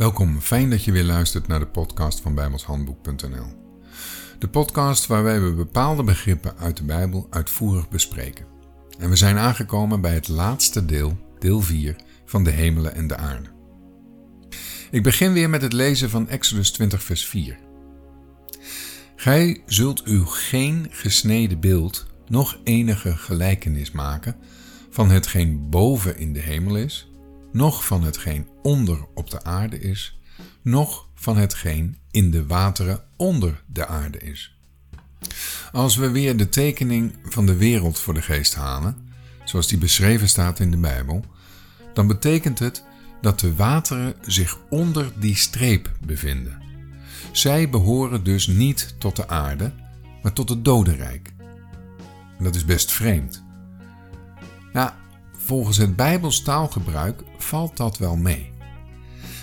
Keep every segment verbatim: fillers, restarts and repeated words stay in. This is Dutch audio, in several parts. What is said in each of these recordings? Welkom, fijn dat je weer luistert naar de podcast van Bijbelshandboek punt n l. De podcast waarbij we bepaalde begrippen uit de Bijbel uitvoerig bespreken. En we zijn aangekomen bij het laatste deel, deel vier, van de hemelen en de aarde. Ik begin weer met het lezen van Exodus twintig vers vier. Gij zult u geen gesneden beeld, noch enige gelijkenis maken van hetgeen boven in de hemel is, noch van hetgeen onder op de aarde is, noch van hetgeen in de wateren onder de aarde is. Als we weer de tekening van de wereld voor de geest halen, zoals die beschreven staat in de Bijbel, dan betekent het dat de wateren zich onder die streep bevinden. Zij behoren dus niet tot de aarde, maar tot het dodenrijk. En dat is best vreemd. Ja, volgens het Bijbels taalgebruik valt dat wel mee.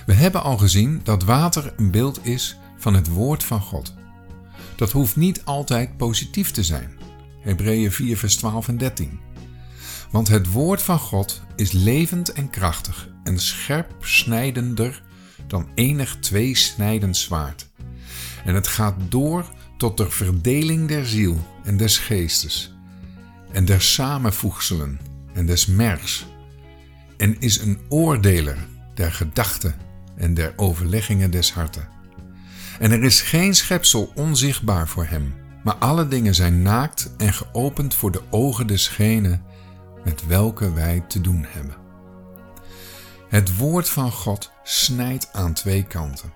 We hebben al gezien dat water een beeld is van het woord van God. Dat hoeft niet altijd positief te zijn. Hebreeën vier vers twaalf en dertien. Want het woord van God is levend en krachtig en scherp snijdender dan enig tweesnijdend zwaard. En het gaat door tot de verdeling der ziel en des geestes en der samenvoegselen en des mergs, en is een oordeler der gedachten en der overleggingen des harten. En er is geen schepsel onzichtbaar voor hem, maar alle dingen zijn naakt en geopend voor de ogen desgene met welke wij te doen hebben. Het woord van God snijdt aan twee kanten.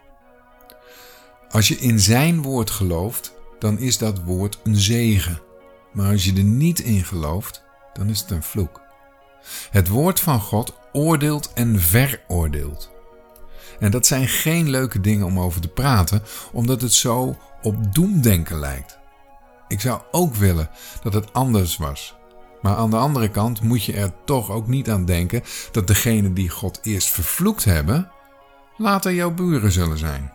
Als je in zijn woord gelooft, dan is dat woord een zegen, maar als je er niet in gelooft, dan is het een vloek. Het woord van God oordeelt en veroordeelt. En dat zijn geen leuke dingen om over te praten, omdat het zo op doemdenken lijkt. Ik zou ook willen dat het anders was. Maar aan de andere kant moet je er toch ook niet aan denken dat degenen die God eerst vervloekt hebben, later jouw buren zullen zijn.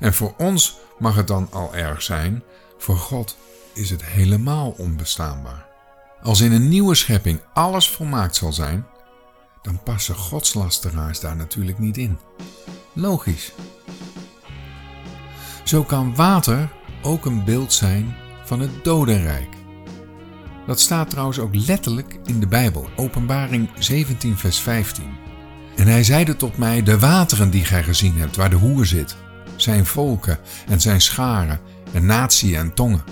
En voor ons mag het dan al erg zijn, voor God is het helemaal onbestaanbaar. Als in een nieuwe schepping alles volmaakt zal zijn, dan passen godslasteraars daar natuurlijk niet in. Logisch. Zo kan water ook een beeld zijn van het dodenrijk. Dat staat trouwens ook letterlijk in de Bijbel, Openbaring zeventien vers vijftien. En hij zeide tot mij, de wateren die gij gezien hebt, waar de hoer zit, zijn volken en zijn scharen en natieën en tongen.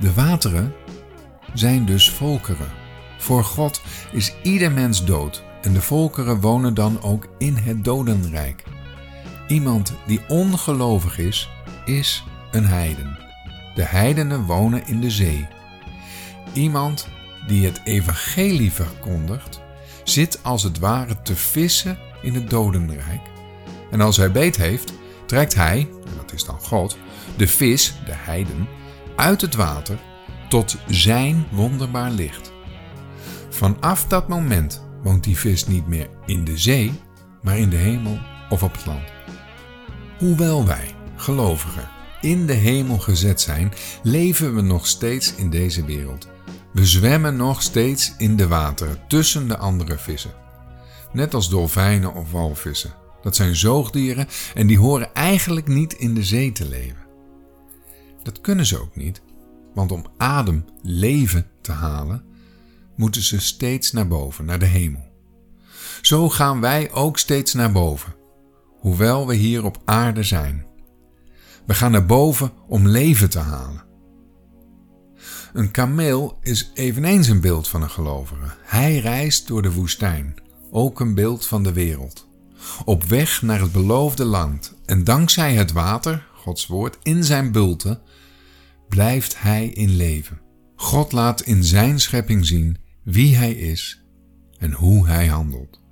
De wateren zijn dus volkeren. Voor God is ieder mens dood en de volkeren wonen dan ook in het dodenrijk. Iemand die ongelovig is, is een heiden. De heidenen wonen in de zee. Iemand die het evangelie verkondigt, zit als het ware te vissen in het dodenrijk. En als hij beet heeft, trekt hij, en dat is dan God, de vis, de heiden, uit het water tot zijn wonderbaar licht. Vanaf dat moment woont die vis niet meer in de zee, maar in de hemel of op het land. Hoewel wij, gelovigen, in de hemel gezet zijn, leven we nog steeds in deze wereld. We zwemmen nog steeds in de wateren tussen de andere vissen. Net als dolfijnen of walvissen. Dat zijn zoogdieren en die horen eigenlijk niet in de zee te leven. Dat kunnen ze ook niet. Want om adem, leven te halen, moeten ze steeds naar boven, naar de hemel. Zo gaan wij ook steeds naar boven, hoewel we hier op aarde zijn. We gaan naar boven om leven te halen. Een kameel is eveneens een beeld van een gelovige. Hij reist door de woestijn, ook een beeld van de wereld. Op weg naar het beloofde land en dankzij het water, Gods woord, in zijn bulten, blijft hij in leven. God laat in zijn schepping zien wie hij is en hoe hij handelt.